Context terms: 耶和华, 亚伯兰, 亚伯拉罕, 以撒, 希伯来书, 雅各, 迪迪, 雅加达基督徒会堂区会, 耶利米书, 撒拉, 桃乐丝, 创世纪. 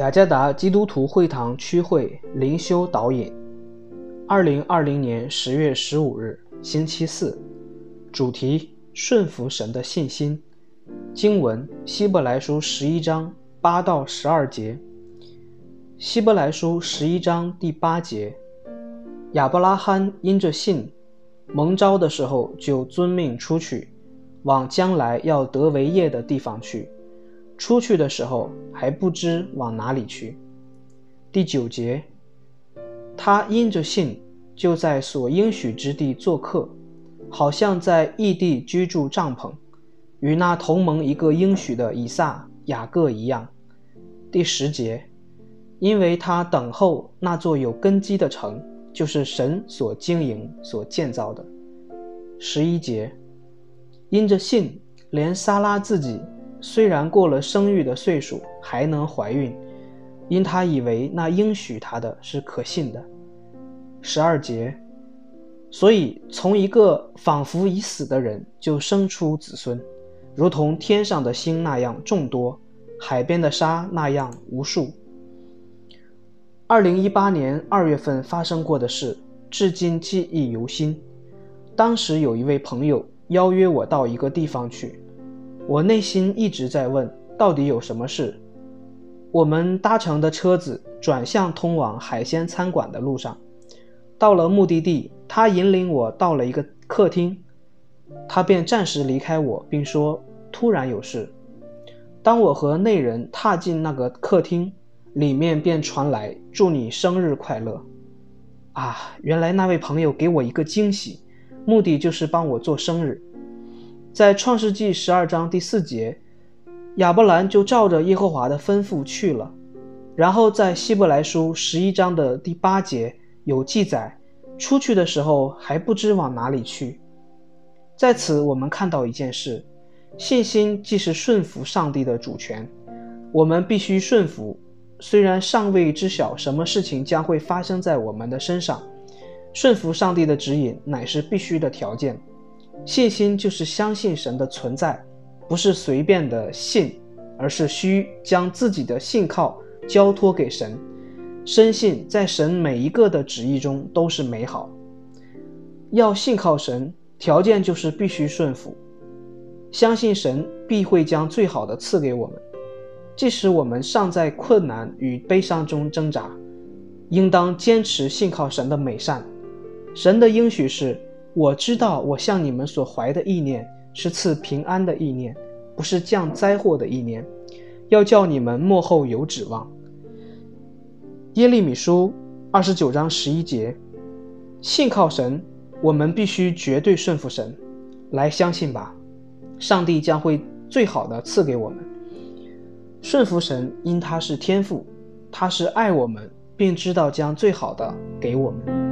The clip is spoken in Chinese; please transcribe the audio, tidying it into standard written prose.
雅加达基督徒会堂区会灵修导引，2020年10月15日，星期四，主题：顺服神的信心。经文：希伯来书11章8到12节。希伯来书11章第8节：亚伯拉罕因着信，蒙召的时候就遵命出去，往将来要得为业的地方去。出去的时候还不知往哪里去。第9节，他因着信就在所应许之地做客，好像在异地居住帐篷，与那同盟一个应许的以撒、雅各一样。第10节，因为他等候那座有根基的城，就是神所经营、所建造的。11节，因着信，连撒拉自己虽然过了生育的岁数，还能怀孕，因他以为那应许他的是可信的。12节，所以从一个仿佛已死的人就生出子孙，如同天上的星那样众多，海边的沙那样无数。2018年2月份发生过的事，至今记忆犹新。当时有一位朋友邀约我到一个地方去，我内心一直在问，到底有什么事？我们搭乘的车子转向通往海鲜餐馆的路上，到了目的地，他引领我到了一个客厅，他便暂时离开我，并说突然有事。当我和内人踏进那个客厅，里面便传来祝你生日快乐。原来那位朋友给我一个惊喜，目的就是帮我做生日。在创世纪12章第4节，亚伯兰就照着耶和华的吩咐去了。然后在希伯来书11章的第8节有记载，出去的时候还不知往哪里去。在此我们看到一件事，信心既是顺服上帝的主权，我们必须顺服，虽然尚未知晓什么事情将会发生在我们的身上，顺服上帝的指引乃是必须的条件。信心就是相信神的存在，不是随便的信，而是需将自己的信靠交托给神，深信在神每一个的旨意中都是美好。要信靠神，条件就是必须顺服，相信神必会将最好的赐给我们，即使我们尚在困难与悲伤中挣扎，应当坚持信靠神的美善。神的应许是，我知道我向你们所怀的意念是赐平安的意念，不是降灾祸的意念，要叫你们末后有指望。耶利米书29章11节，信靠神，我们必须绝对顺服神。来相信吧，上帝将会最好的赐给我们。顺服神，因他是天父，他是爱我们，并知道将最好的给我们。